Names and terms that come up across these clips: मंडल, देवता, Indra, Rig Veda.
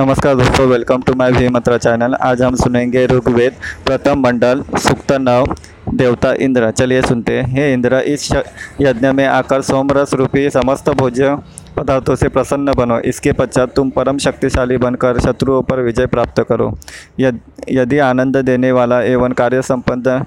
नमस्कार दोस्तों, welcome to my Mantra channel. आज हम सुनेंगे ऋग्वेद प्रथम मंडल सुक्त 9, देवता इंद्र। चलिए सुनते हैं। हे इंद्र, इस यज्ञ में आकर सोमरस रूपी समस्त भोज्य पदार्थों से प्रसन्न बनो। इसके पश्चात तुम परम शक्तिशाली बनकर शत्रुओं पर विजय प्राप्त करो। यदि आनंद देने वाला एवं कार्य संपन्न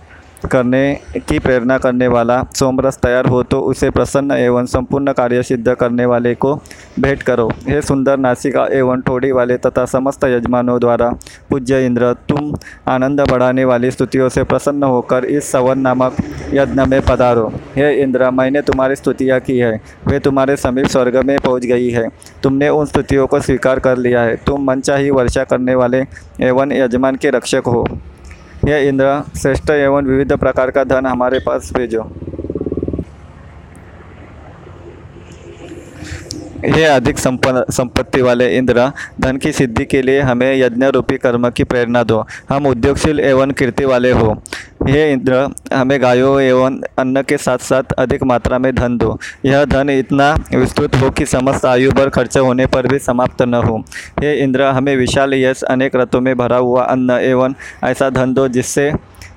करने की प्रेरणा करने वाला सोमरस तैयार हो तो उसे प्रसन्न एवं संपूर्ण कार्य सिद्ध करने वाले को भेंट करो। हे सुंदर नासिका एवं ठोड़ी वाले तथा समस्त यजमानों द्वारा पूज्य इंद्र, तुम आनंद बढ़ाने वाली स्तुतियों से प्रसन्न होकर इस सवन नामक यज्ञ में पधारो। हे इंद्र, मैंने तुम्हारी स्तुतियाँ की है, वे तुम्हारे समीप स्वर्ग में पहुँच गई है। तुमने उन स्तुतियों को स्वीकार कर लिया है। तुम मनचाही वर्षा करने वाले एवं यजमान के रक्षक हो। हे इंद्र, श्रेष्ठ एवं विविध प्रकार का धन हमारे पास भेजो। हे अधिक संपत्ति वाले इंद्र, धन की सिद्धि के लिए हमें यज्ञ रूपी कर्म की प्रेरणा दो। हम उद्योगशील एवं कीर्ति वाले हो। हे इंद्र, हमें गायों एवं अन्न के साथ साथ अधिक मात्रा में धन दो। यह धन इतना विस्तृत हो कि समस्त आयु भर खर्च होने पर भी समाप्त न हो। हे इंद्र, हमें विशाल यश, अनेक रथों में भरा हुआ अन्न एवं ऐसा धन दो जिससे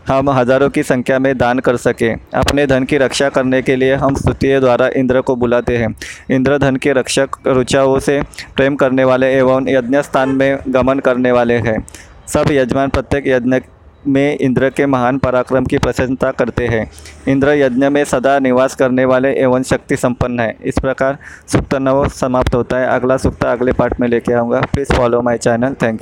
हम हज़ारों की संख्या में दान कर सकें। अपने धन की रक्षा करने के लिए हम स्तुतियों द्वारा इंद्र को बुलाते हैं। इंद्र धन के रक्षक, ऋचाओं से प्रेम करने वाले एवं यज्ञ स्थान में गमन करने वाले हैं। सब यजमान प्रत्येक यज्ञ में इंद्र के महान पराक्रम की प्रशंसा करते हैं। इंद्र यज्ञ में सदा निवास करने वाले एवं शक्ति संपन्न है। इस प्रकार सुक्त 9 समाप्त होता है। अगला सुक्त अगले पार्ट में लेके आऊँगा। Please follow my channel. Thank you.